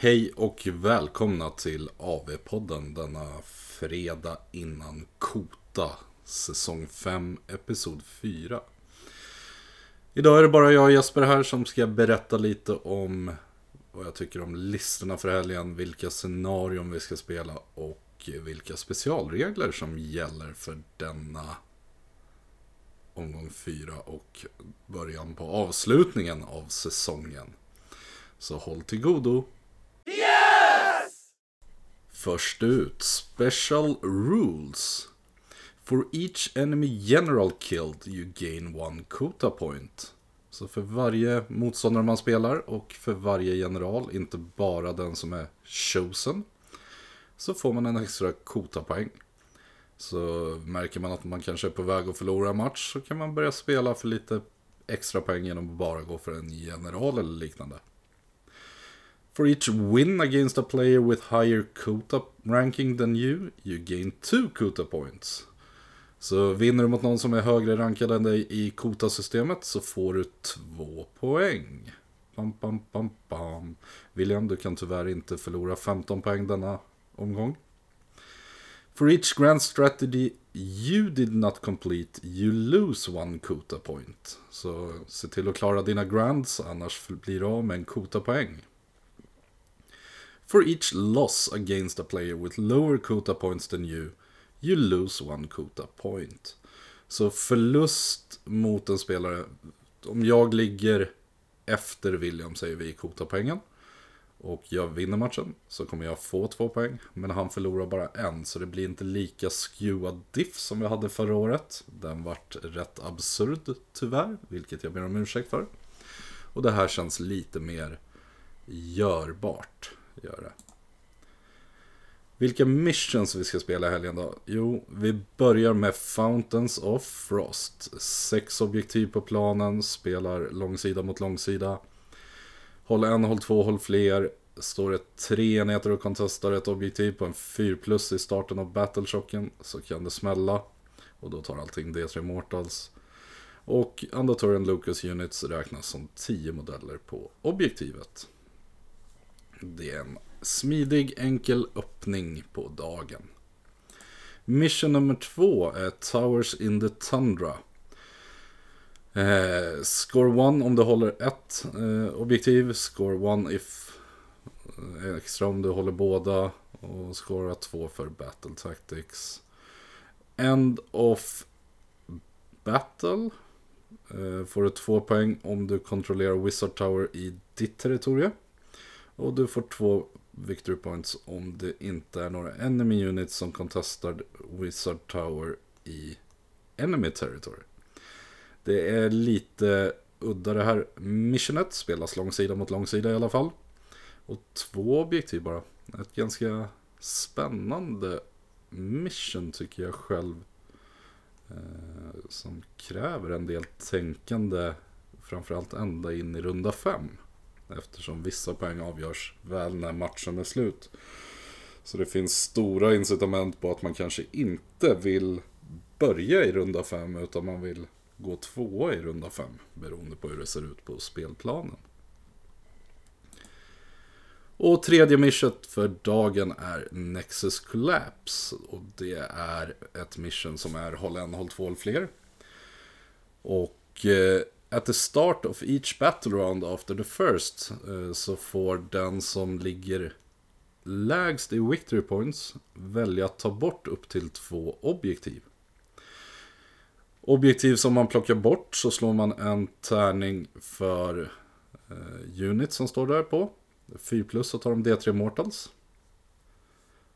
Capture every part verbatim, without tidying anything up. Hej och välkomna till A V-podden denna fredag innan Kota, säsong fem, episod fyra. Idag är det bara jag och Jesper här som ska berätta lite om vad jag tycker om listorna för helgen, vilka scenarion vi ska spela och vilka specialregler som gäller för denna omgång fyra och början på avslutningen av säsongen. Så håll till godo! Yes! Först ut, special rules. For each enemy general killed you gain one Kota point. Så för varje motståndare man spelar och för varje general, inte bara den som är chosen, så får man en extra Kota poäng. Så märker man att man kanske är på väg att förlora en match, så kan man börja spela för lite extra poäng genom att bara gå för en general eller liknande. For each win against a player with higher Kota ranking than you, you gain two Kota points. Så vinner du mot någon som är högre rankad än dig i Kota-systemet så får du två poäng. Bam, bam, bam, bam. William, du kan tyvärr inte förlora femton poäng denna omgång. For each grand strategy you did not complete, you lose one Kota point. Så se till att klara dina grands, annars blir du av med en Kota poäng. For each loss against a player with lower Kota points than you, you lose one Kota point. Så förlust mot en spelare, om jag ligger efter William säger vi i Kota-poängen och jag vinner matchen så kommer jag få två poäng, men han förlorar bara en, så det blir inte lika skewad diff som vi hade förra året. Den vart rätt absurd tyvärr, vilket jag ber om ursäkt för. Och det här känns lite mer görbart. Göra. Vilka missions vi ska spela i helgen då? Jo, vi börjar med Fountains of Frost. Sex objektiv på planen, spelar långsida mot långsida. Håll en, håll två, håll fler. Står det tre enheter och kontestar ett objektiv på en fyra plus i starten av Battlechocken så kan det smälla. Och då tar allting D tre Mortals. Och Andatorian Lucas Units räknas som tio modeller på objektivet. Det är en smidig, enkel öppning på dagen. Mission nummer två är Towers in the Tundra. Eh, score ett om du håller ett eh, objektiv. Score ett if eh, extra om du håller båda. Och score två för Battle Tactics. End of Battle. Eh, får du två poäng om du kontrollerar Wizard Tower i ditt territorium. Och du får två victory points om det inte är några enemy units som contestar Wizard Tower i enemy territory. Det är lite udda det här missionet. Spelas långsida mot långsida i alla fall. Och två objektiv bara. Ett ganska spännande mission tycker jag själv. Eh, som kräver en del tänkande. Framförallt ända in i runda fem. Eftersom vissa poäng avgörs väl när matchen är slut. Så det finns stora incitament på att man kanske inte vill börja i runda fem utan man vill gå tvåa i runda fem beroende på hur det ser ut på spelplanen. Och tredje mission för dagen är Nexus Collapse. Och det är ett mission som är håll en, håll två, håll fler. Och... Eh, At the start of each battle round after the first eh, så får den som ligger lägst i victory points välja att ta bort upp till två objektiv. Objektiv som man plockar bort så slår man en tärning för eh, unit som står där på. fyra plus så tar de D tre Mortals.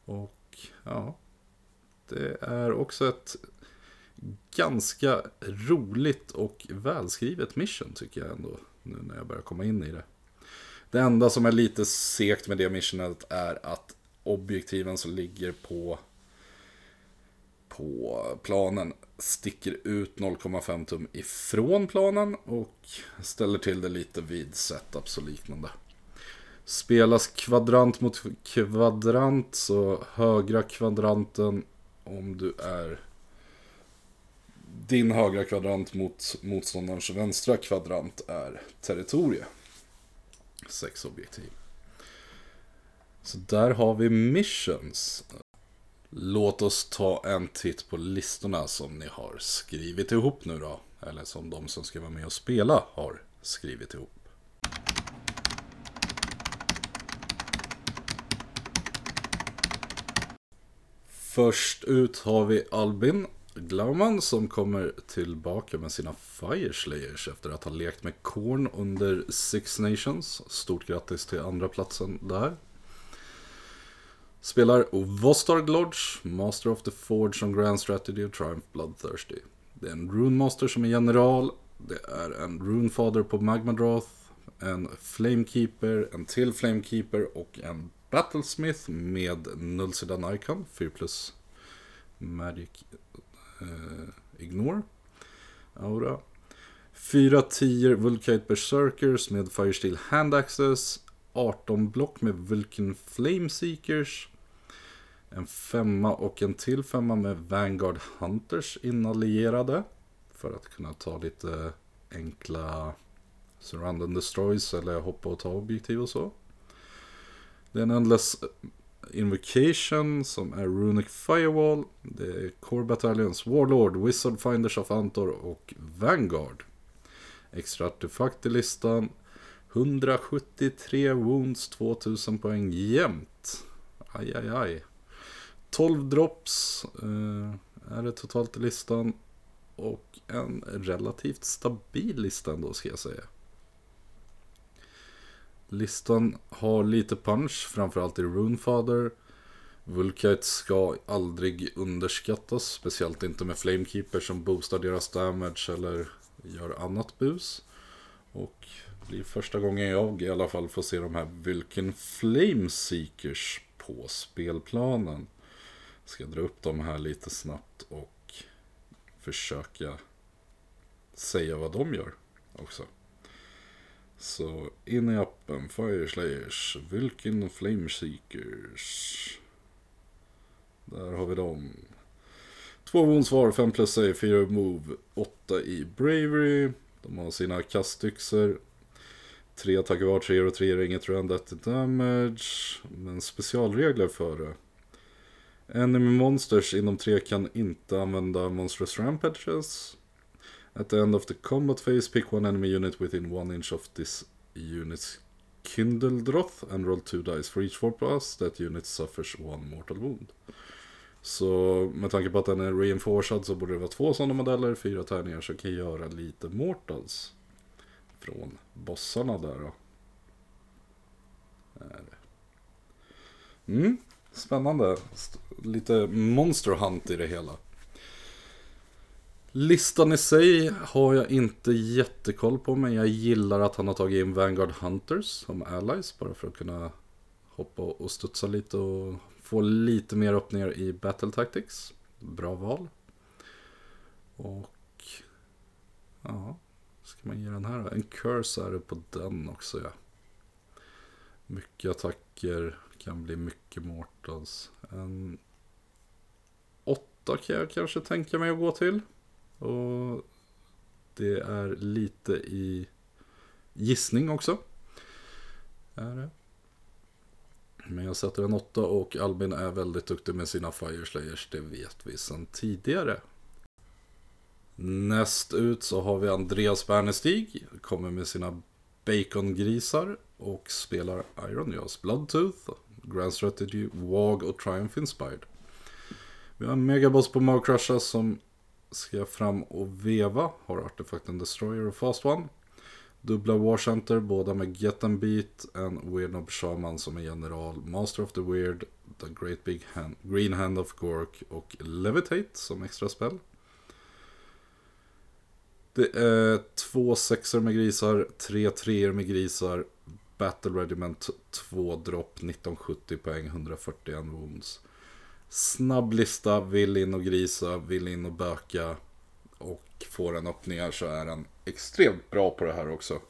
Och ja, det är också ett... ganska roligt och välskrivet mission tycker jag ändå, nu när jag börjar komma in i det. Det enda som är lite segt med det missionet är att objektiven som ligger på, på planen sticker ut noll komma fem tum ifrån planen och ställer till det lite vid setups och liknande. Spelas kvadrant mot kvadrant så högra kvadranten om du är... din högra kvadrant mot motståndarens vänstra kvadrant är territorie. Sex objektiv. Så där har vi missions. Låt oss ta en titt på listorna som ni har skrivit ihop nu då. Eller som de som ska vara med och spela har skrivit ihop. Först ut har vi Albin Glaman som kommer tillbaka med sina Fireslayers efter att ha lekt med Korn under Six Nations. Stort grattis till andra platsen där. Spelar Vostarg Lodge, Master of the Forge som Grand Strategy och Triumph Bloodthirsty. Det är en Rune Master som är general, det är en Rune Father på Magmadroth, en Flamekeeper, en till Flamekeeper och en Battlesmith med Nullsidan Icon, fyra plus Magic eh, Ignore Aura. Fyra tier Vulkite Berserkers med Firesteel Hand Access, arton block med Vulkan Flameseekers, en femma och en till femma med Vanguard Hunters inallierade för att kunna ta lite enkla surround and destroys eller hoppa och ta objektiv och så. Det är en Endless Invocation som är Runic Firewall, det är Core Battalions, Warlord, Wizard Finders of Antor och Vanguard. Extra artefakt i listan, etthundrasjuttiotre wounds, tvåtusen poäng jämt. Aj, aj, aj. tolv drops eh, är det totalt i listan. Och en relativt stabil lista ändå, ska jag säga. Listan har lite punch, framförallt i Runefather. Vulkite ska aldrig underskattas, speciellt inte med Flamekeeper som boostar deras damage eller gör annat bus. Och det är första gången jag i alla fall får se de här Vulkan Flameseekers på spelplanen. Jag ska dra upp dem här lite snabbt och försöka säga vad de gör också. Så in i appen, Fireslayers, Vulkan Flameseekers. Där har vi dem. Två wounds var, fem plus save, fyra move, åtta i bravery. De har sina kastyxer. Tre attacker var, tre och tre är inget randat damage. Men specialregler för det. Enemy monsters inom tre kan inte använda monstrous rampages. At the end of the combat phase, pick one enemy unit within one inch of this unit's Kindledroth and roll two dice for each four plus. That unit suffers one mortal wound. Så med tanke på att den är reinforced så borde det vara två sådana modeller, fyra tärningar, så kan göra lite mortals från bossarna där då. Mm, spännande. Lite monster hunt i det hela. Listan i sig har jag inte jättekoll på, men jag gillar att han har tagit in Vanguard Hunters som allies bara för att kunna hoppa och studsa lite och få lite mer öppningar i Battle Tactics. Bra val. Och ja, ska man ge den här då? En curse är det på den också, ja. Mycket attacker, kan bli mycket mortals. En åtta kan jag kanske tänka mig att gå till. Och det är lite i gissning också. Är det? Men jag sätter en åtta och Albin är väldigt duktig med sina Fireslayers, det vet vi sedan tidigare. Näst ut så har vi Andreas Bernestig, kommer med sina bacongrisar och spelar Ironjaws, Bloodtooth, Grand Strategy, Wag och Triumph Inspired. Vi har en Megaboss på Maw-Krusha som ska fram och veva, har artefakten Destroyer och Fast One. Dubbla Warcenter, båda med Get and Beat, en Weirdnob Shaman som är general, Master of the Weird, The Great Big Hand, Green Hand of Gork och Levitate som extra spel. Det är två sexer med grisar, tre treor med grisar, Battle Regiment, två dropp, nittonhundrasjuttio poäng, etthundrafyrtioett wounds. Snabb lista, vill in och grisa, vill in och böka. Och får en öppningar så är den extremt bra på det här också.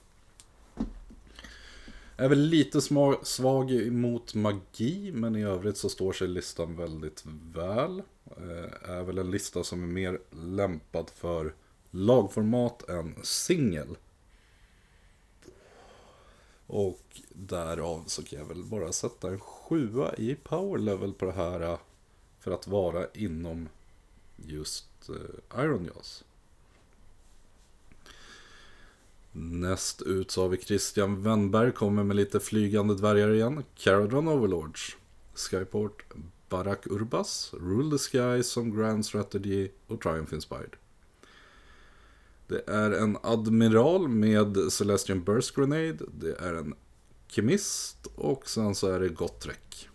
Är väl lite sma- svag emot magi, men i övrigt så står sig listan väldigt väl. Eh, är väl en lista som är mer lämpad för lagformat än singel. Och därav så kan jag väl bara sätta en sjua i power level på det här för att vara inom just Ironjaws. Näst ut så har vi Christian Wendberg, kommer med lite flygande dvärgar igen. Kharadron Overlords, Skyport, Barak Urbas, Rule the Sky som Grand Strategy och Triumph Inspired. Det är en admiral med Celestian Burst Grenade, det är en kemist och sen så är det Gotrek.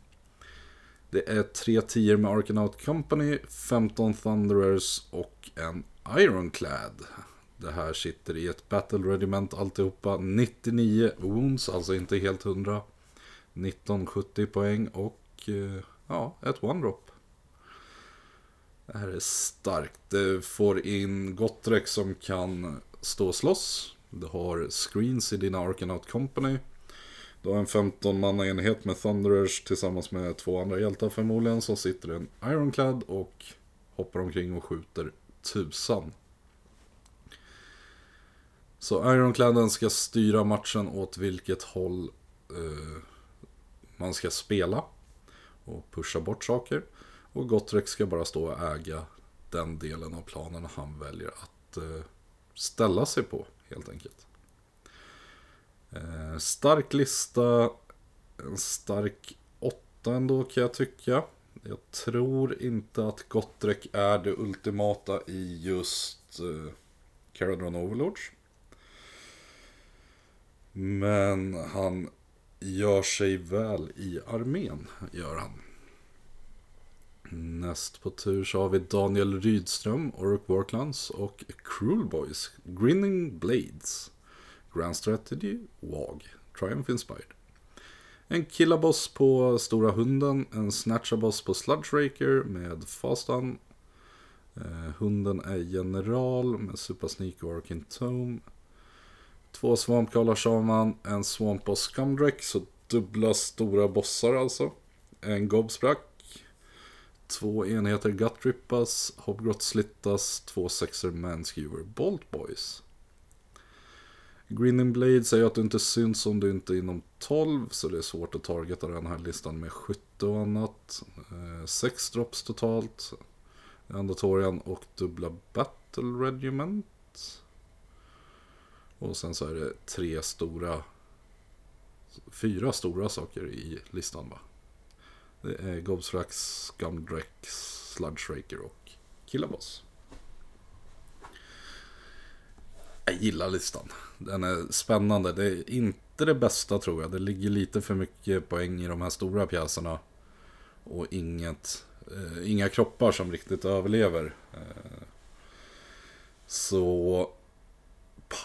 Det är tre tier med Arkanaut Company, femton Thunderers och en Ironclad. Det här sitter i ett Battle Regiment alltihopa, nittionio wounds, alltså inte helt hundra, nitton sjuttio poäng och ja, ett one drop. Det här är starkt. Det får in Gotrek som kan stå och slåss. Du har screens i dina Arkanaut Company. Du har en femton-manna enhet med Thunderers tillsammans med två andra hjältar förmodligen. Så sitter en Ironclad och hoppar omkring och skjuter tusan. Så Ironcladen ska styra matchen åt vilket håll eh, man ska spela och pusha bort saker. Och Gotrek ska bara stå och äga den delen av planen han väljer att eh, ställa sig på, helt enkelt. Eh, stark lista, en stark åtta ändå kan jag tycka. Jag tror inte att Gotrek är det ultimata i just eh, Kharadron Overlords. Men han gör sig väl i armén, gör han. Näst på tur så har vi Daniel Rydström, Orc Warclans och Cruel Boys, Grinning Blades, Grand Strategy, W A G, Triumph Inspired. En Killaboss på Stora Hunden, en Snatchaboss på Sludge Raker med Fastan. Eh, hunden är general med Super Sneak och Arkin Tome. Två Swampkala Shaman, en Swamp på Scumdrex, så dubbla stora bossar alltså. En Gobsprack. Två enheter Gutrippas, Hobgrot Slittas, två sexer Manskewer, Bolt Boys. Grinning Blade säger att du inte syns om du inte är inom tolv, så det är svårt att targeta den här listan med skytte och annat. Eh, sex drops totalt, Andatorian och dubbla Battle Regiment. Och sen så är det tre stora, fyra stora saker i listan va? Det är Gobsrax, Scumdrex, Sludge Raker och Killaboss. Jag gillar listan. Den är spännande. Det är inte det bästa tror jag. Det ligger lite för mycket poäng i de här stora pjäserna. Och inget, eh, inga kroppar som riktigt överlever. Eh, så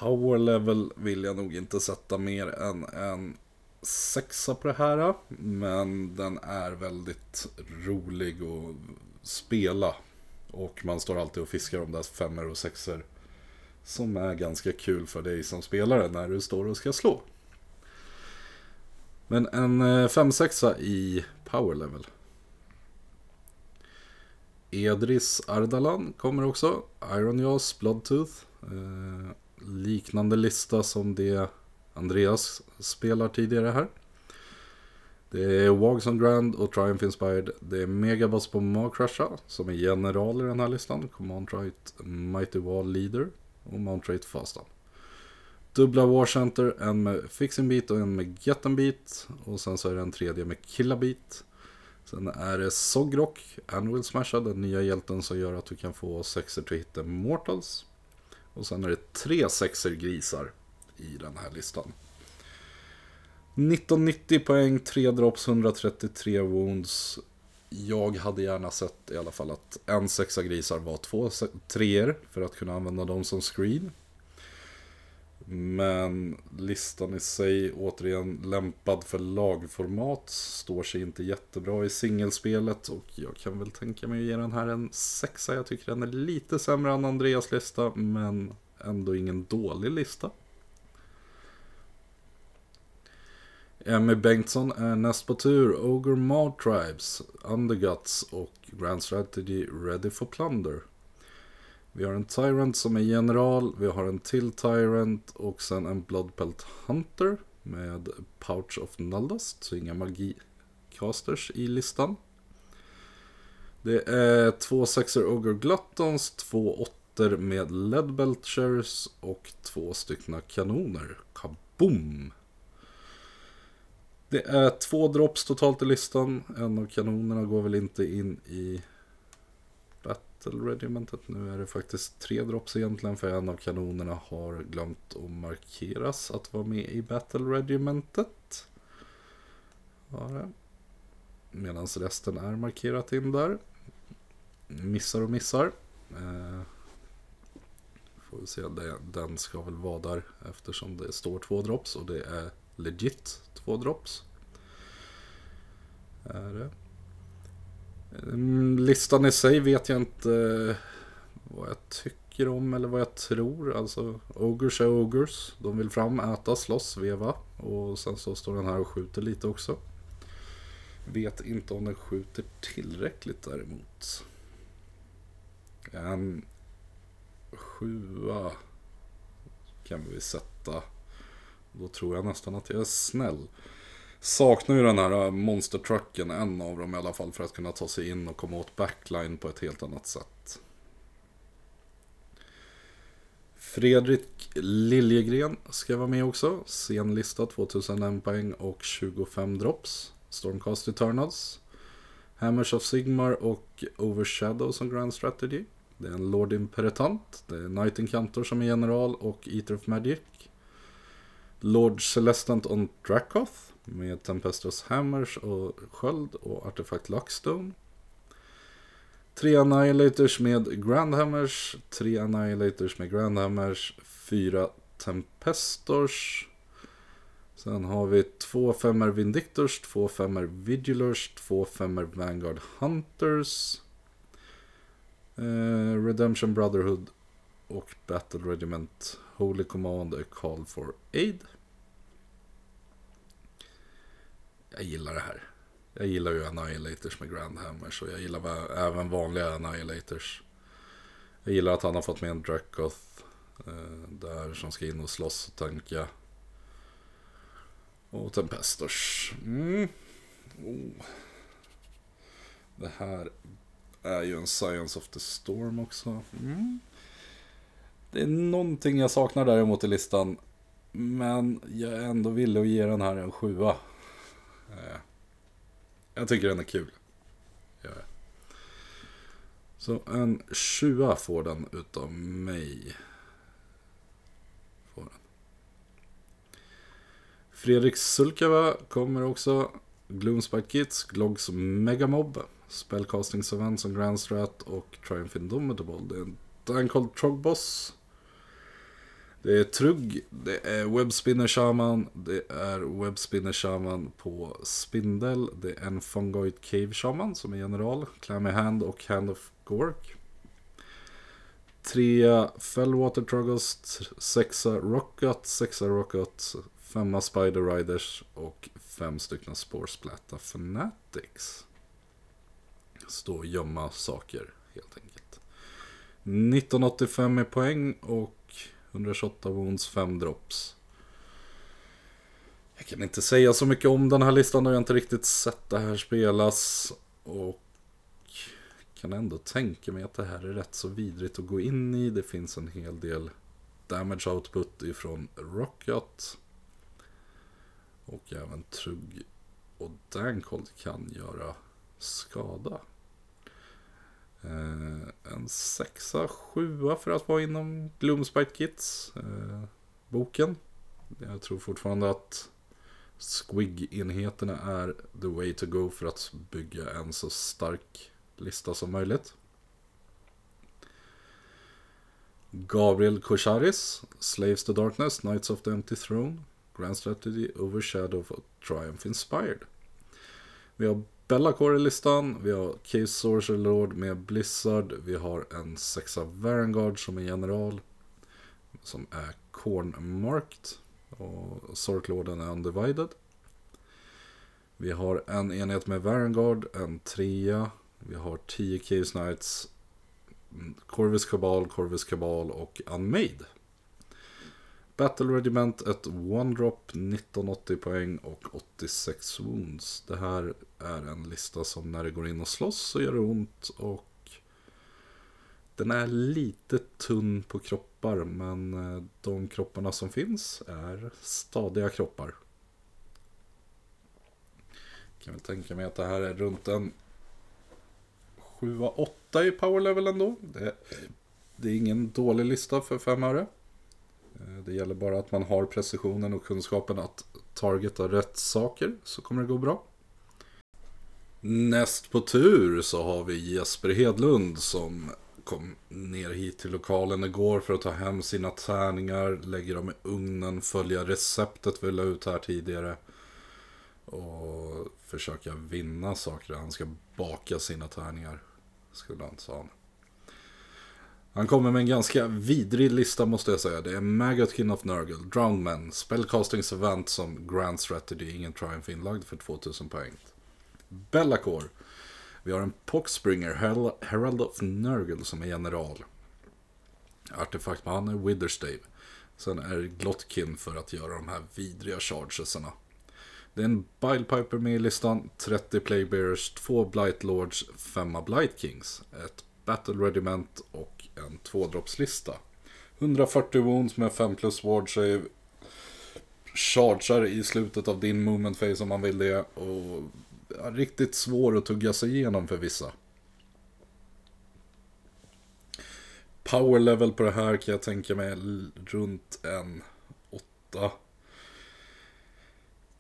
power level vill jag nog inte sätta mer än en sexa på det här, men den är väldigt rolig att spela och man står alltid och fiskar om de där femmer och sexer som är ganska kul för dig som spelare när du står och ska slå. Men en fem sexa i power level. Idris Ardalan kommer också, Ironjaws, Bloodtooth, eh, liknande lista som det Andreas spelar tidigare här. Det är W A G som Grand och Triumph Inspired. Det är Megaboss på Maw-Krusha som är general i den här listan. Command-Right Mighty Wall Leader och Mount-Right Fastan. Dubbla War Center, en med Fixing Beat och en med Getten Beat. Och sen så är det en tredje med Killabeat. Sen är det Sogrock, Anvil Smasha, den nya hjälten som gör att du kan få sexer till hitta Mortals. Och sen är det tre sexer grisar i den här listan. nitton nittio poäng, tre drops, etthundratrettiotre wounds. Jag hade gärna sett i alla fall att en sexa grisar var två treor för att kunna använda dem som screen. Men listan i sig återigen lämpad för lagformat. Står sig inte jättebra i singelspelet och jag kan väl tänka mig att ge den här en sexa. Jag tycker den är lite sämre än Andreas lista men ändå ingen dålig lista. Emmy Bengtsson är näst på tur, Ogre Maw Tribes, Underguts och Grand Strategy Ready for Plunder. Vi har en Tyrant som är general, vi har en till Tyrant och sen en Bloodpelt Hunter med Pouch of Naldust, så inga magicasters i listan. Det är två sexer Ogre Gluttons, två åttor med Lead Belchers och två styckna kanoner. Kaboom! Det är två drops totalt i listan. En av kanonerna går väl inte in i Battle Regimentet. Nu är det faktiskt tre drops egentligen, för en av kanonerna har glömt att markeras att vara med i Battle Regimentet. Ja, det. Medan resten är markerat in där. Missar och missar. Eh, får vi se, det, den ska väl vara där eftersom det står två drops och det är legit två drops. Är det. Listan i sig vet jag inte vad jag tycker om eller vad jag tror. Alltså, ogers är ogers. De vill fram, äta, slåss, veva. Och sen så står den här och skjuter lite också. Vet inte om den skjuter tillräckligt däremot. En sjua kan vi sätta. Då tror jag nästan att jag är snäll. Saknar ju den här monstertrucken, en av dem i alla fall, för att kunna ta sig in och komma åt backline på ett helt annat sätt. Fredrik Liljegren ska vara med också. Senlista tvåtusen poäng och tjugofem drops. Stormcast Eternals, Hammers of Sigmar och Overshadow som Grand Strategy. Det är en Lord Imperatant, det är Knight Encounter som är general och Eater of Magic. Lord Celestant on Dracoth med Tempestos Hammers och Sköld och Artefakt Luckstone. Tre Annihilators med Grand Hammers, tre Annihilators med Grand Hammers, fyra Tempestors. Sen har vi två femmer Vindictors, två femmer Vigilers, två femmer Vanguard Hunters, eh, Redemption Brotherhood och Battle Regiment. Holy Command, A Call for Aid. Jag gillar det här. Jag gillar ju Annihilators med Grand Hammers och jag gillar även vanliga Annihilators. Jag gillar att han har fått med en Dracoth eh, där som ska in och slåss och tanka. Och Tempestors. Mm. Oh. Det här är ju en Science of the Storm också. Mm. Det är någonting jag saknar däremot i listan. Men jag är ändå villig att ge den här en sjua. Eh. Jag tycker den är kul. Ja. Så en sjua får den utav mig. Får den. Fredrik Sulkava kommer också. Gloomspite Kids, Glogs Megamob, Spellcasting Savant som Grand Strat och Triumph Indomitable. Det är en Dankold Trogboss. Det är Trugg, det är Webspinner Shaman, det är Webspinner Shaman på Spindel. Det är en Fungoid Cave Shaman som är general, Clammy Hand och Hand of Gork. Trea Fellwater Troggost, sexa Rocket, sexa Rocket, femma Spider Riders och fem stycken Sporesplatta Fanatics. Stå och gömma saker helt enkelt. nitton åttiofem är poäng och etthundratjugoåtta wounds, fem drops. Jag kan inte säga så mycket om den här listan, då jag inte riktigt sett det här spelas. Och kan ändå tänka mig att det här är rätt så vidrigt att gå in i. Det finns en hel del damage output ifrån Rocket. Och även Trugg och Dankold kan göra skada. Eh, en sexa, sjua för att vara inom Gloomspite Kids eh, boken. Jag tror fortfarande att Squig-enheterna är the way to go för att bygga en så stark lista som möjligt. Gabriel Kosharis, Slaves to Darkness, Knights of the Empty Throne, Grand Strategy, Overshadow och Triumph Inspired. Vi har Bellacor i listan, vi har Cave Sorcerer Lord med Blizzard, vi har en sexa Vanguard som är general, som är Cornmarked, och Sorklorden är Undivided. Vi har en enhet med Vanguard, en trea, vi har tio Cave Knights, Corvus Cabal, Corvus Cabal och Unmade. Battle Regiment, ett one-drop, nitton åttio poäng och åttiosex wounds. Det här är en lista som när det går in och slåss så gör det ont, och den är lite tunn på kroppar, men de kropparna som finns är stadiga kroppar. Jag kan väl tänka mig att det här är runt en sju åtta i power level ändå. Det, det är ingen dålig lista för fem öre. Det gäller bara att man har precisionen och kunskapen att targeta rätt saker, så kommer det gå bra. Näst på tur så har vi Jesper Hedlund som kom ner hit till lokalen igår för att ta hem sina tärningar, lägger dem i ugnen, följa receptet vi la ut här tidigare och försöka vinna saker. Han ska baka sina tärningar, skulle han säga. Han kommer med en ganska vidrig lista, måste jag säga. Det är Maggot, King of Nurgle, Drownman, Spellcasting Savant som Grand Strategy, ingen Triumph inlagd för tvåtusen poäng. Bellacor. Vi har en Poxbringer, Herald of Nurgle som är general. Artefakt med han är Witherstave. Sen är det Glotkin för att göra de här vidriga chargesarna. Det är en Bilepiper med i listan, trettio Playbearers, två Blight Lords, fem Blight Kings, ett Battle Regiment och en tvådroppslista. hundrafyrtio wounds med fem plus ward save. Chargear i slutet av din movement phase om man vill det. Och ja, riktigt svår att tugga sig igenom för vissa. Power level på det här kan jag tänka mig runt en åtta.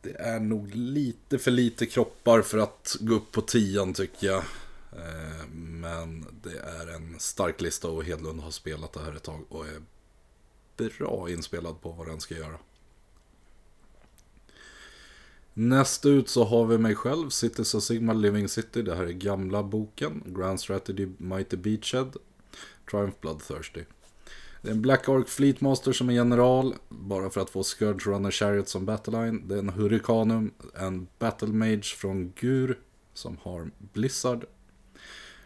Det är nog lite för lite kroppar för att gå upp på tian, tycker jag. Men det är en stark lista och Hedlund har spelat det här ett tag och är bra inspelad på vad den ska göra. Näst ut så har vi mig själv, Cities of Sigmar Living City. Det här är gamla boken, Grand Strategy Mighty Beachhead, Triumph Bloodthirsty. Det är en Black Ark Fleetmaster som är general, bara för att få Scourge Runner Chariot som battleline. Det är en Hurricanum, en Battle Mage från Gur som har Blizzard.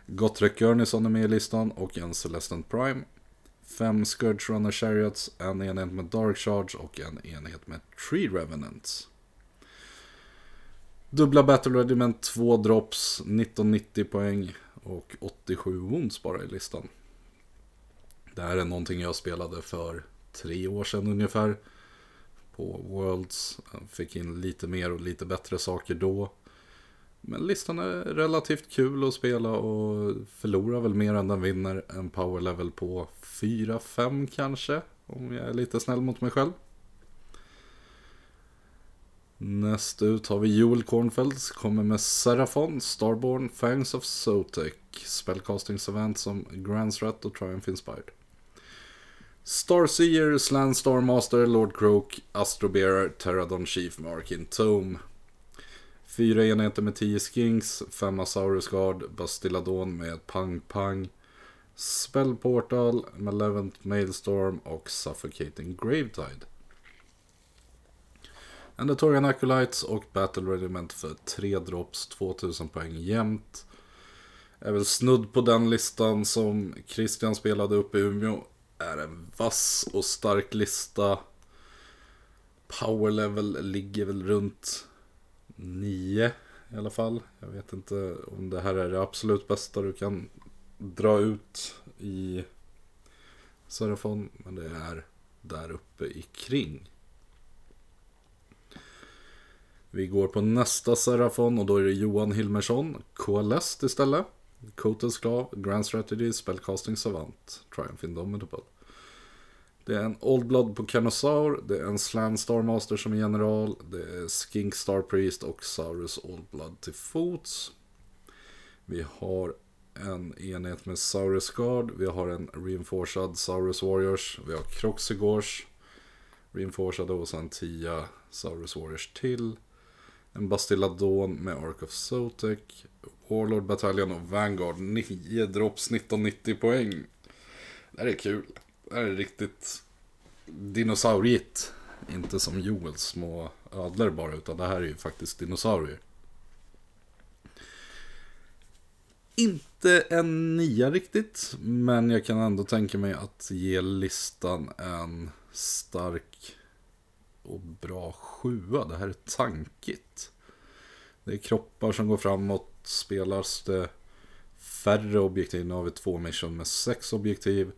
Gotrek Gurnison är med i listan och en Celestant Prime. Fem Scourge Runner Chariots, en enhet med Dark Charge och en enhet med Tree Revenants. Dubbla Battle Regiment, två drops, nitton nittio poäng och åttiosju wounds bara i listan. Det här är någonting jag spelade för tre år sedan ungefär på Worlds. Jag fick in lite mer och lite bättre saker då. Men listan är relativt kul att spela och förlorar väl mer än den vinner. En power level på fyra fem kanske, om jag är lite snäll mot mig själv. Näst ut har vi Joel Kornfelds, kommer med Seraphon, Starborn, Fangs of Zotek, Spellcasting Savant som Grand Strat och Triumph Inspired. Starseer, Slan Starmaster, Lord Croak, Astrobearer, Pterodon Chief med Arkin Tome. Fyra enheter med tio skinks, fem Asaurus Guard, Bastiladon med Pang Pang, Spellportal, Malevolent Maelstorm och Suffocating Gravetide. Endatorian Acolytes och Battle Regiment för tre drops, tvåtusen poäng jämnt. Är väl snudd på den listan som Christian spelade upp i Umeå. Är en vass och stark lista. Power level ligger väl runt nio i alla fall. Jag vet inte om det här är det absolut bästa du kan dra ut i Seraphon, men det är där uppe i kring. Vi går på nästa Seraphon och då är det Johan Hilmersson, Coalesced istället. Kotas Klav, Grand Strategy, Spellcasting Savant, Triumph Indomitable. Det är en Oldblood på Carnosaur, det är en Slan Starmaster som är general, det är Skink Star Priest och Saurus Oldblood till fots. Vi har en enhet med Saurus Guard, vi har en reinforced Saurus Warriors, vi har Kroxigors, reinforced och sen tio Saurus Warriors till. En Bastiladon med Ark of Zotek, Warlord Battalion och Vanguard, nio drops, nitton nittio poäng. Det här är kul. Det här är riktigt dinosaurigt. Inte som Joels små ödlor bara, utan det här är ju faktiskt dinosaurier. inte en nia riktigt, men jag kan ändå tänka mig att ge listan en stark och bra sjua. Det här är tankigt. Det är kroppar som går framåt, spelas det färre objektiv. Nu har vi två mission med sex objektiv.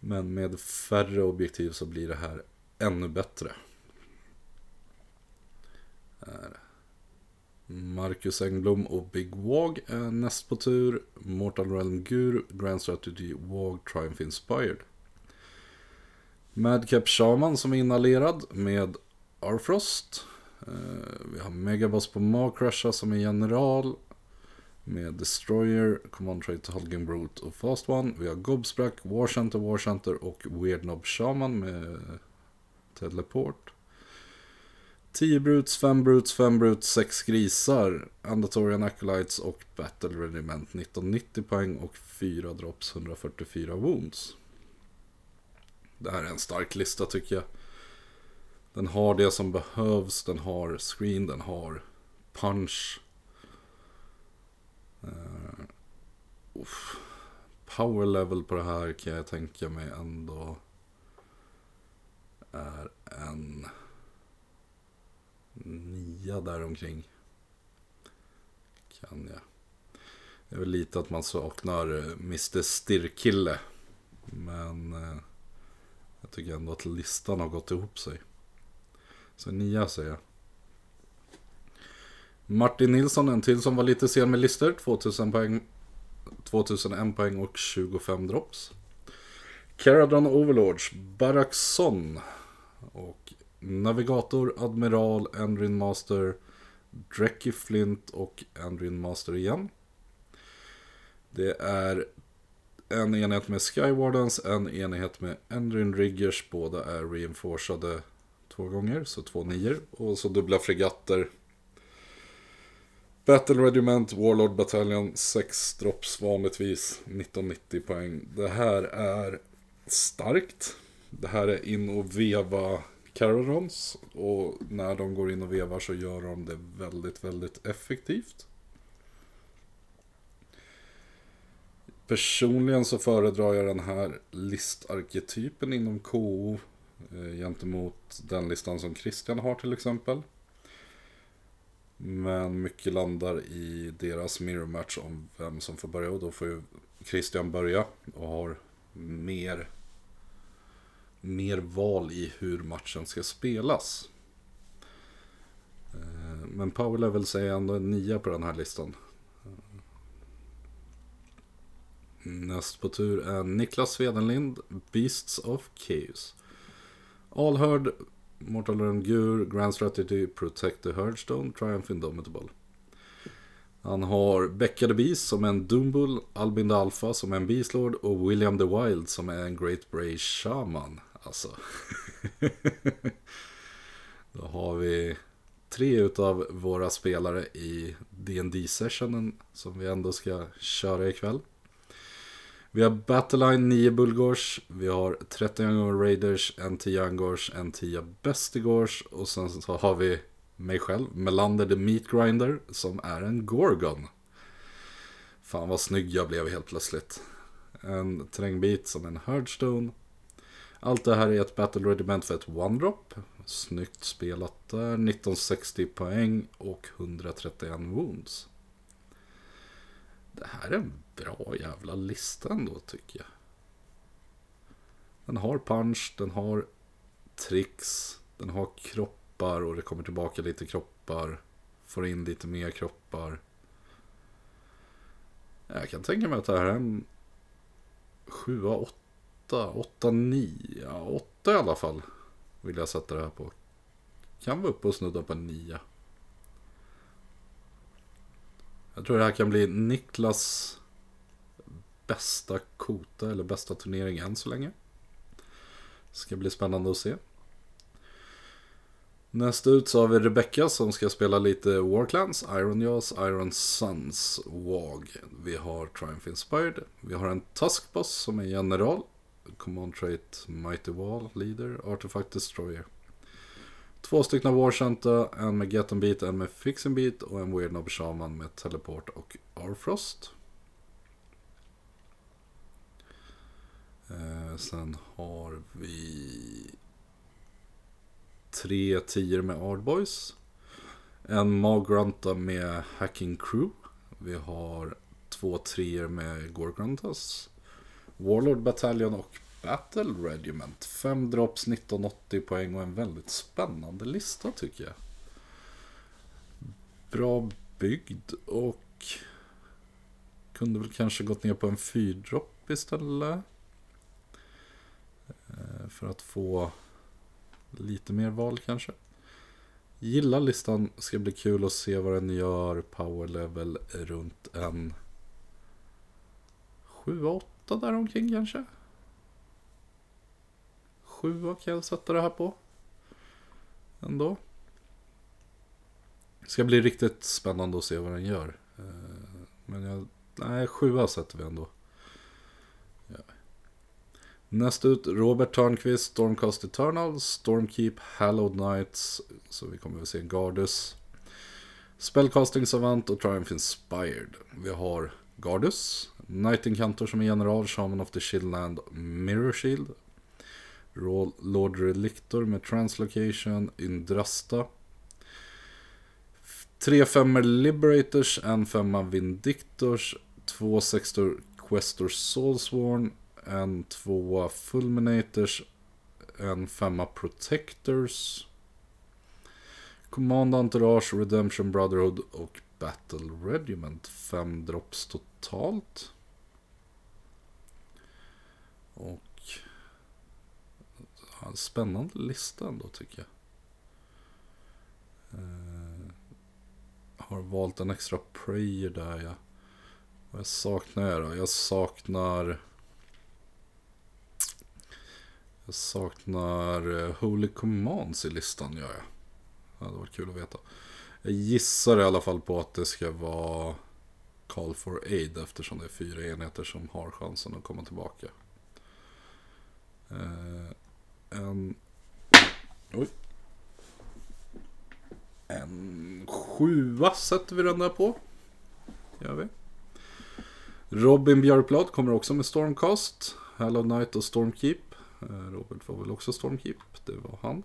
Men med färre objektiv så blir det här ännu bättre. Här. Marcus Engblom och Big Wag är näst på tur. Mortal Realm Guru, Grand Strategy, Wag, Triumph Inspired. Madcap Shaman som är inhalerad med Arfrost. Vi har Megaboss på Maw-Krusha som är general med Destroyer, Command Trait, Hulking Brute och Fast One. Vi har Gobsprack, Warcenter, Warcenter och Weirdnob Shaman med Teleport. tio Brutes, fem Brutes, fem Brutes, sex Grisar, Andatorian Acolytes och Battle Regiment nitton nittio poäng och fyra drops, hundrafyrtiofyra wounds. Det här är en stark lista tycker jag. Den har det som behövs, den har screen, den har punch. Uh, uff. Power level på det här kan jag tänka mig ändå är en nia däromkring. Kan jag. Det är väl lite att man saknar mister Stirrkille. Men uh, jag tycker ändå att listan har gått ihop sig. Så nia säger jag. Martin Nilsson, en till som var lite sen med listor. tvåtusen poäng, tvåtusen ett poäng och tjugofem drops. Kharadron Overlords, Baraxon och Navigator, Admiral, Andrin Master, Drecky Flint och Andrin Master igen. Det är en enhet med Skywardens, en enhet med Andrin Riggers. Båda är reinforcade två gånger, så två nior. Och så dubbla fregatter. Battle Regiment, Warlord Battalion, sex drops vanligtvis, nitton nittio poäng. Det här är starkt. Det här är in och veva Kharadrons. Och när de går in och vevar så gör de det väldigt, väldigt effektivt. Personligen så föredrar jag den här listarketypen inom K O gentemot den listan som Christian har till exempel. Men mycket landar i deras mirror match om vem som får börja. Och då får ju Christian börja och har mer, mer val i hur matchen ska spelas. Men power level säger ändå en nia på den här listan. Näst på tur är Niklas Svedenlind, Beasts of Chaos. All Herd, Mortal Rengur, Grand Strategy, Protect the Herdstone, Triumph Indomitable. Han har Becca the Beast som en Doombull, Albin the Alpha som en Beastlord och William the Wild som är en Great Bray Shaman. Alltså. Då har vi tre utav våra spelare i D and D-sessionen som vi ändå ska köra ikväll. Vi har Battleline, nio Bulgors, vi har trettio Young Raiders, en tio Angors, en tio Bestigors och sen så har vi mig själv, Melander the Meat Grinder som är en Gorgon. Fan vad snygg jag blev helt plötsligt. En trängbit som en Herdstone. Allt det här är ett Battle Regiment för ett one-drop. Snyggt spelat där, nitton sextio poäng och hundratrettioett wounds. Det här är en bra jävla lista ändå tycker jag. Den har punch, den har tricks, den har kroppar och det kommer tillbaka lite kroppar. Får in lite mer kroppar. Jag kan tänka mig att det här är en sju åtta, åtta nio, åtta i alla fall vill jag sätta det här på. Kan vara uppe och snudda på en nio. Jag tror det här kan bli Niklas bästa Kota eller bästa turnering än så länge. Det ska bli spännande att se. Nästa ut så har vi Rebecca som ska spela lite Warclans, Ironjaws, Iron Sons, Wag. Vi har Triumph Inspired. Vi har en Tuskboss som är general. Command Trait, Mighty Wall, Leader, Artifact Destroyer. Två stycken Warshunter, en med Get and Beat, en med Fix and Beat och en Weirdnob Shaman med Teleport och Arfrost. Eh, sen har vi tre tior med Ardboys. En Maw-Krusha med Hacking Crew. Vi har två treor med Gorgruntas. Warlord Battalion och Battle Regiment. Fem drops, nitton åttio poäng och en väldigt spännande lista tycker jag. Bra byggd och kunde väl kanske gått ner på en fyrdropp istället. För att få lite mer val kanske. Gilla listan, ska bli kul att se vad den gör. Power level runt en sju åtta där omkring kanske. sju kan jag sätta det här på. Ändå. Det ska bli riktigt spännande att se vad den gör. Men jag... Nej, sjua sätter vi ändå. Ja. Näst ut Robert Törnqvist, Stormcast Eternal, Stormkeep, Hallowed Knights. Så vi kommer att se en Gardus. Spellcasting Savant och Triumph Inspired. Vi har Gardus, Knight Encounter som är general, Shaman of the Shieldland, Mirror Shield. Lord Relictor med Translocation, Indrasta. Tre femmer Liberators, en femma Vindictors, två sextor Questor Soulsworn, en tvåa Fulminators, en femma Protectors. Command Entourage, Redemption Brotherhood och Battle Regiment. Fem drops totalt. Och en spännande lista ändå tycker jag. Eh, har valt en extra prayer där jag. Vad jag saknar jag då? Jag saknar Jag saknar Holy Commands i listan gör jag. Det hade varit kul att veta. Jag gissar i alla fall på att det ska vara Call for Aid eftersom det är fyra enheter som har chansen att komma tillbaka. Eh, En, oj. en sjua sätter vi den där på. Gör vi. Robin Björkblad kommer också med Stormcast, Hallowed Knight och Stormkeep. Robert var väl också Stormkeep, det var han.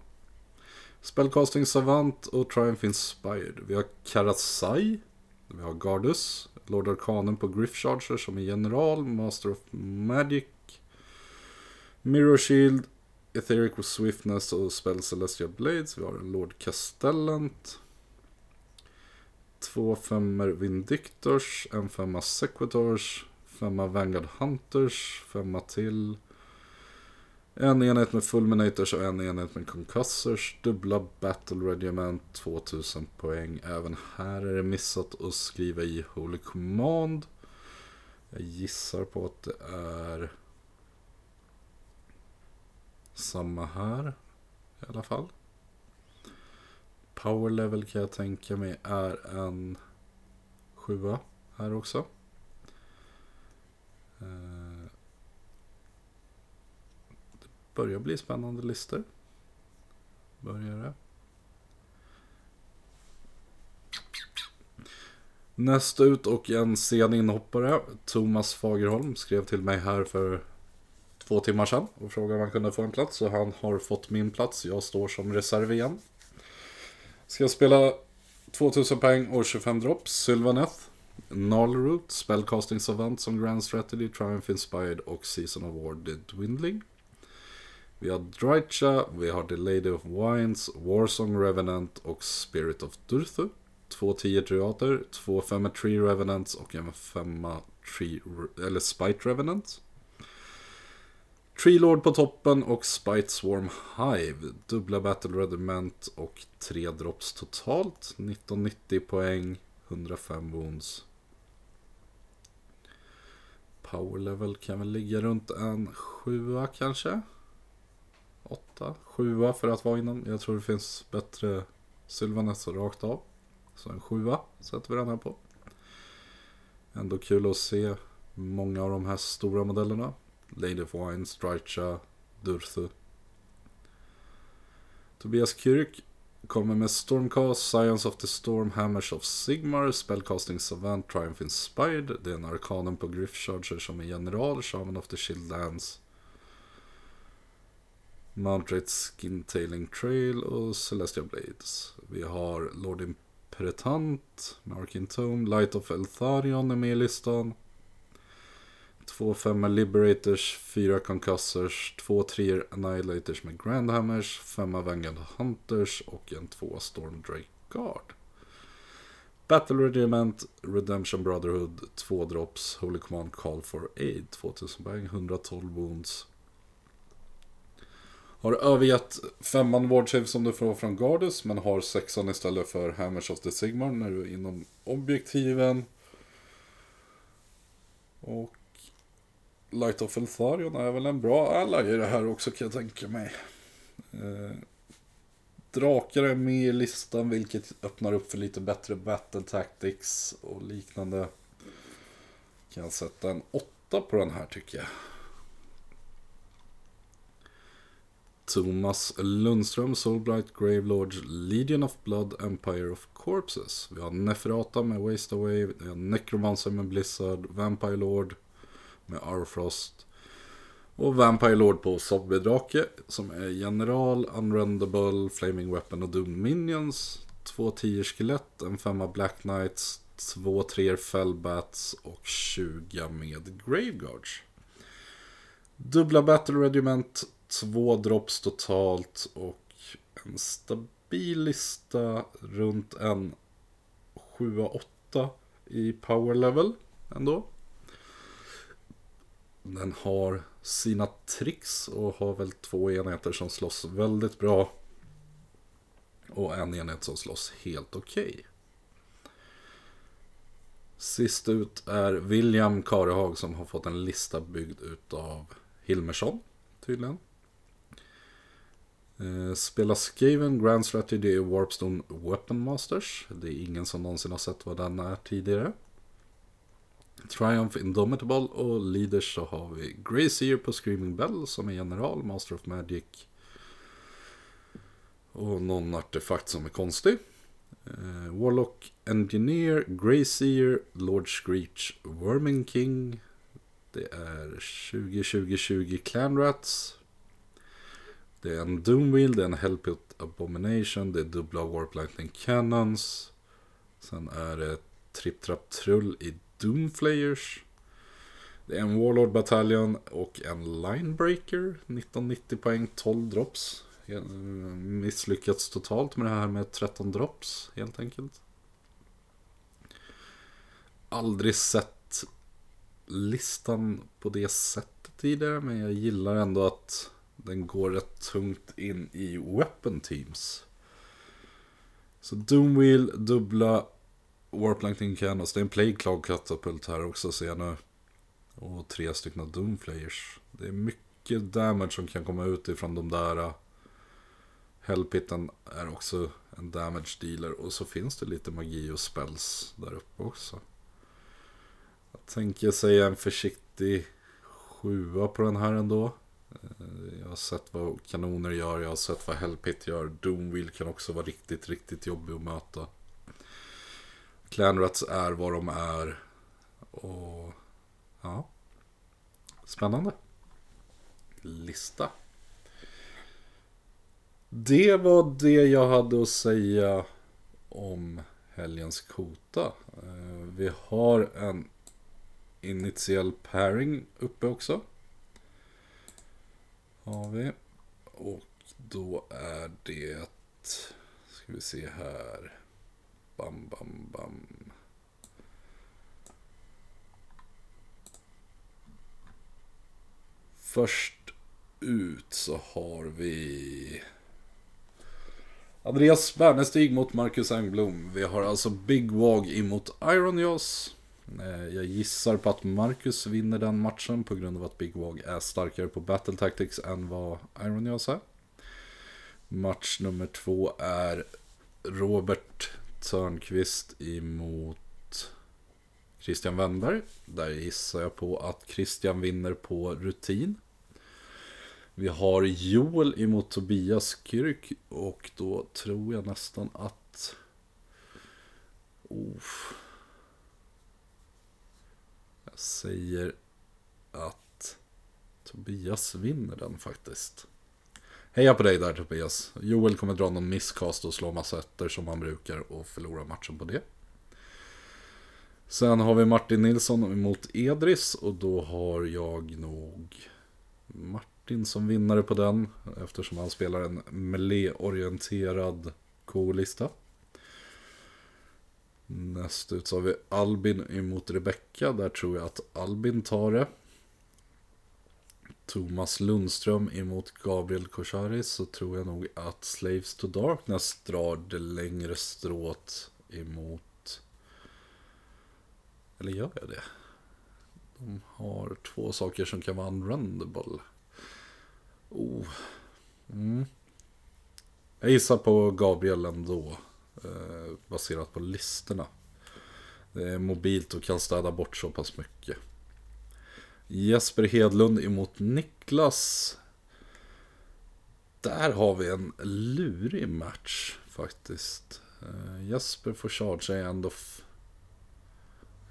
Spellcasting Savant och Triumph Inspired. Vi har Karasai, vi har Gardus, Lord Arkanen på Griff Charger som är general, Master of Magic, Mirror Shield, Etheric with Swiftness och Spell Celestial Blades. Vi har en Lord Castellant. Två femmer Vindictors. En femma Sequitors. Femma Vanguard Hunters. Femma till. En enhet med Fulminators och en enhet med Concussors. Dubbla Battle Regiment. tvåtusen poäng. Även här är det missat att skriva i Holy Command. Jag gissar på att det är... samma här i alla fall. Power level kan jag tänka mig är en sjua här också. Det börjar bli spännande listor. Börjar det. Nästa ut och en sen inhoppare. Thomas Fagerholm skrev till mig här för två timmar sedan och frågade om han kunde få en plats. Så han har fått min plats. Jag står som reserv igen. Ska spela tvåtusen poäng och tjugofem drops. Sylvaneth, Gnarlroot, Spellcasting Savant som Grand Strategy, Triumph Inspired och Season of War The Dwindling. Vi har Drycha, vi har The Lady of Wines, Warsong Revenant och Spirit of Durthu. Två tio triater, två femma Tree Revenants och en femma Tree, eller Spite Revenant. Treelord på toppen och Spiteswarm Hive. Dubbla Battle Regiment och tre drops totalt. nitton nittio poäng, hundrafem wounds. Power level kan väl ligga runt en sjua kanske? åtta, sjua för att vara innan. Jag tror det finns bättre Sylvaness rakt av. Så en sjua sätter vi den här på. Ändå kul att se många av de här stora modellerna. Lady of Wine, Strycha, Durthu. Tobias Kyrk kommer med Stormcast, Science of the Storm, Hammers of Sigmar, Spellcasting Savant, Triumph Inspired. Det är en arkanen på Griff Charger som är general, Shaman of the Shieldlands, Mount Rate, Skintailing Trail och Celestial Blades. Vi har Lord Imperatant, Marking Tome, Light of Eltharion är med i listan. Två femma Liberators, fyra Concussors, två treor Annihilators med Grandhammers, femma Vanguard Hunters och en två Stormdrake Guard. Battle Regiment, Redemption Brotherhood, två drops, Holy Command Call for Aid, tvåtusen poäng, hundratolv wounds. Har övergett femman Wardsave som du får från Gardus, men har sexan istället för Hammers of the Sigmar när du är inom objektiven. Och Light of Eltharion är väl en bra alla i det här också, kan jag tänka mig. Eh, Drakar är med i listan, vilket öppnar upp för lite bättre battle tactics och liknande. Kan sätta en åtta på den här, tycker jag. Thomas Lundström, Soulblight, Gravelords, Legion of Blood, Empire of Corpses. Vi har Neferata med Waste Away, vi har Necromancer med Blizzard, Vampire Lord med Arfrost och Vampire Lord på Zobby-drake som är general, Unrendable, Flaming Weapon och Doom Minions. Två tio skelett, en femma Black Knights, två treor Fellbats och tjugo med Graveguards. Dubbla Battle Regiment, två drops totalt och en stabil lista runt en sju åtta i power level ändå. Den har sina tricks och har väl två enheter som slåss väldigt bra och en enhet som slåss helt okej. Okay. Sist ut är William Karehag som har fått en lista byggd utav Hilmersson tydligen. Spela Skaven, Grand Strategy och Warpstone Weapon Masters. Det är ingen som någonsin har sett vad den är tidigare. Triumph Indomitable och Leaders, så har vi Greyseer på Screaming Bell som är general, Master of Magic och någon artefakt som är konstig. Warlock Engineer, Greyseer, Lord Screech, Worming King. Det är tjugo tjugo tjugo Clanrats. Det är en Doomwheel, det är en Hellpit Abomination, det är dubbla Warp Lightning Cannons. Sen är det Trip Trap Trull i Doomflayers. Det är en Warlord Battalion och en Linebreaker, nitton nittio poäng, tolv drops. Misslyckats totalt med det här med tretton drops helt enkelt. Aldrig sett listan på det sättet tidigare, men jag gillar ändå att den går rätt tungt in i weapon teams. Så Doomwheel, dubbla Warp Lightning Cannons. Det är en Plague Cloud Catapult här också ser jag nu. Och tre stycken Doomflayers. Det är mycket damage som kan komma ut ifrån de där. Hellpitten är också en damage dealer. Och så finns det lite magi och spells där uppe också. Jag tänker säga en försiktig sjua på den här ändå. Jag har sett vad kanoner gör, jag har sett vad Hellpit gör. Doomwheel kan också vara riktigt, riktigt jobbig att möta. Clanrats är vad de är. Och ja, spännande lista. Det var det jag hade att säga om helgens Kota. Vi har en initial pairing uppe också. Har vi. Och då är det, ska vi se här. Bam, bam, bam. Först ut så har vi Andreas Bernestig mot Marcus Engblom. Vi har alltså Big Wag emot Ironjaws. Jag gissar på att Marcus vinner den matchen på grund av att Big Wag är starkare på Battle Tactics än vad Ironjaws är. Match nummer två är Robert Törnqvist emot Christian Wendberg. Där gissar jag på att Christian vinner på rutin. Vi har Joel emot Tobias Kyrk. Och då tror jag nästan att... Oh. Jag säger att Tobias vinner den faktiskt. Heja på dig där, Tobias. Joel kommer dra någon misskast och slå massa ettor som han brukar och förlora matchen på det. Sen har vi Martin Nilsson emot Idris och då har jag nog Martin som vinnare på den eftersom han spelar en melee-orienterad K O-lista. Näst ut så har vi Albin emot Rebecka. Där tror jag att Albin tar det. Thomas Lundström emot Gabriel Korsari, så tror jag nog att Slaves to Darkness drar det längre strået emot... Eller gör jag det? De har två saker som kan vara unrendable. Oh. Mm. Jag gissar på Gabriel ändå. Eh, baserat på listerna. Det är mobilt och kan städa bort så pass mycket. Jesper Hedlund emot Niklas. Där har vi en lurig match faktiskt. Eh, Jesper får charge end of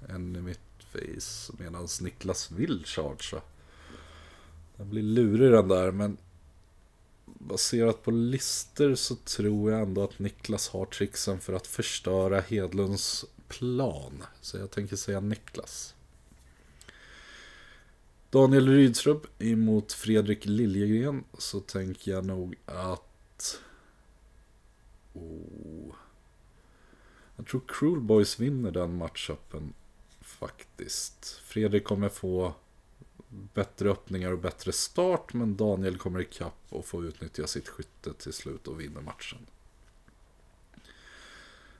en i mitt face medan Niklas vill charge. Den blir lurig den där, men baserat på lister så tror jag ändå att Niklas har tricksen för att förstöra Hedlunds plan. Så jag tänker säga Niklas. Daniel Rydström emot Fredrik Liljegren, så tänker jag nog att... Oh. Jag tror Cruel Boys vinner den matchupen faktiskt. Fredrik kommer få bättre öppningar och bättre start, men Daniel kommer i kapp och får utnyttja sitt skytte till slut och vinner matchen.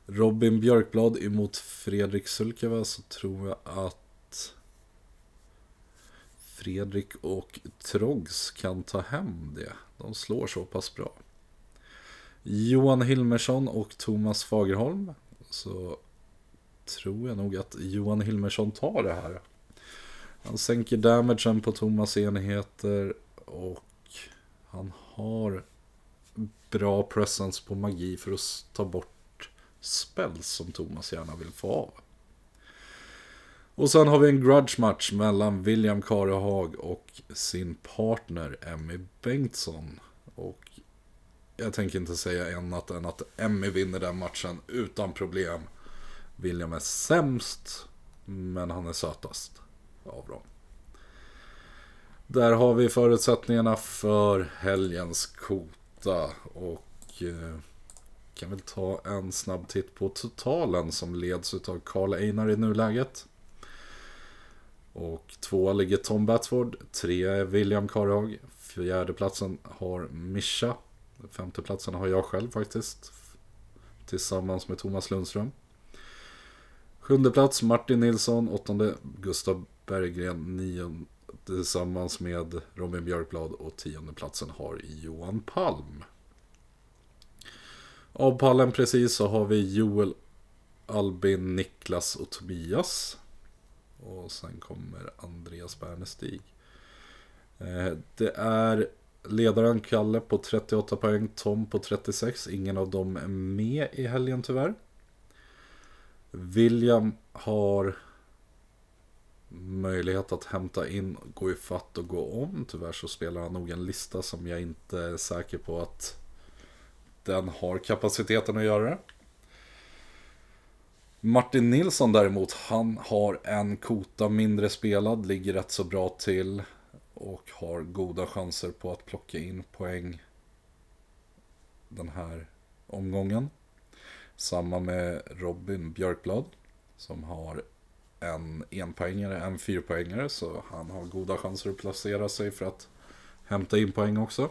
Robin Björkblad emot Fredrik Sulkava, så tror jag att Fredrik och Troggs kan ta hem det. De slår så pass bra. Johan Hilmersson och Thomas Fagerholm, så tror jag nog att Johan Hilmersson tar det här. Han sänker damagen på Thomas enheter och han har bra presence på magi för att ta bort spells som Thomas gärna vill få av. Och sen har vi en grudge match mellan William Karehag och sin partner Emmy Bengtsson. Och jag tänker inte säga annat än att Emmy vinner den matchen utan problem. William är sämst, men han är sötast av dem. Där har vi förutsättningarna för helgens Kota och eh, kan väl ta en snabb titt på totalen som leds utav Karl Einar i nuläget. Och tvåa ligger Tom Batsford, trea är William Karehag, fjärde platsen har Mischa, femte platsen har jag själv faktiskt tillsammans med Thomas Lundström. Sjunde plats Martin Nilsson, åttonde Gustav Berggren, nionde tillsammans med Robin Björkblad och tionde platsen har Johan Palm. Av pallen precis så har vi Joel, Albin, Niklas och Tobias. Och sen kommer Andreas Bernestig. Det är ledaren Kalle på trettioåtta poäng, Tom på trettiosex. Ingen av dem är med i helgen tyvärr. William har möjlighet att hämta in, gå i fatt och gå om. Tyvärr så spelar han nog en lista som jag inte är säker på att den har kapaciteten att göra det. Martin Nilsson däremot, han har en kota mindre spelad, ligger rätt så bra till och har goda chanser på att plocka in poäng den här omgången. Samma med Robin Björkblad som har en enpoängare, en fyrpoängare, så han har goda chanser att placera sig för att hämta in poäng också.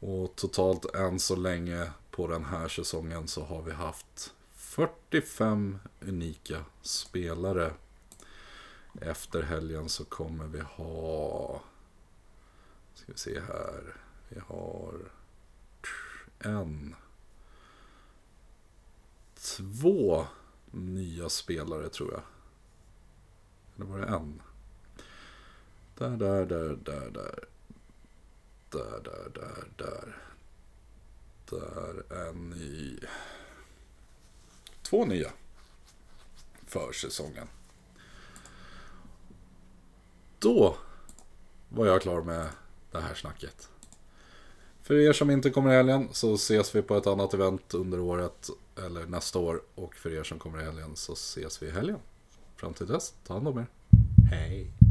Och totalt än så länge på den här säsongen så har vi haft fyrtiofem unika spelare. Efter helgen så kommer vi ha... Ska vi se här. Vi har... En. Två nya spelare tror jag. Eller var det en? Där, där, där, där, där. Där, där, där, där. Där är ni. Två nya för säsongen. Då var jag klar med det här snacket. För er som inte kommer i helgen så ses vi på ett annat event under året eller nästa år. Och för er som kommer i helgen så ses vi i helgen. Fram till dess, ta hand om er. Hej!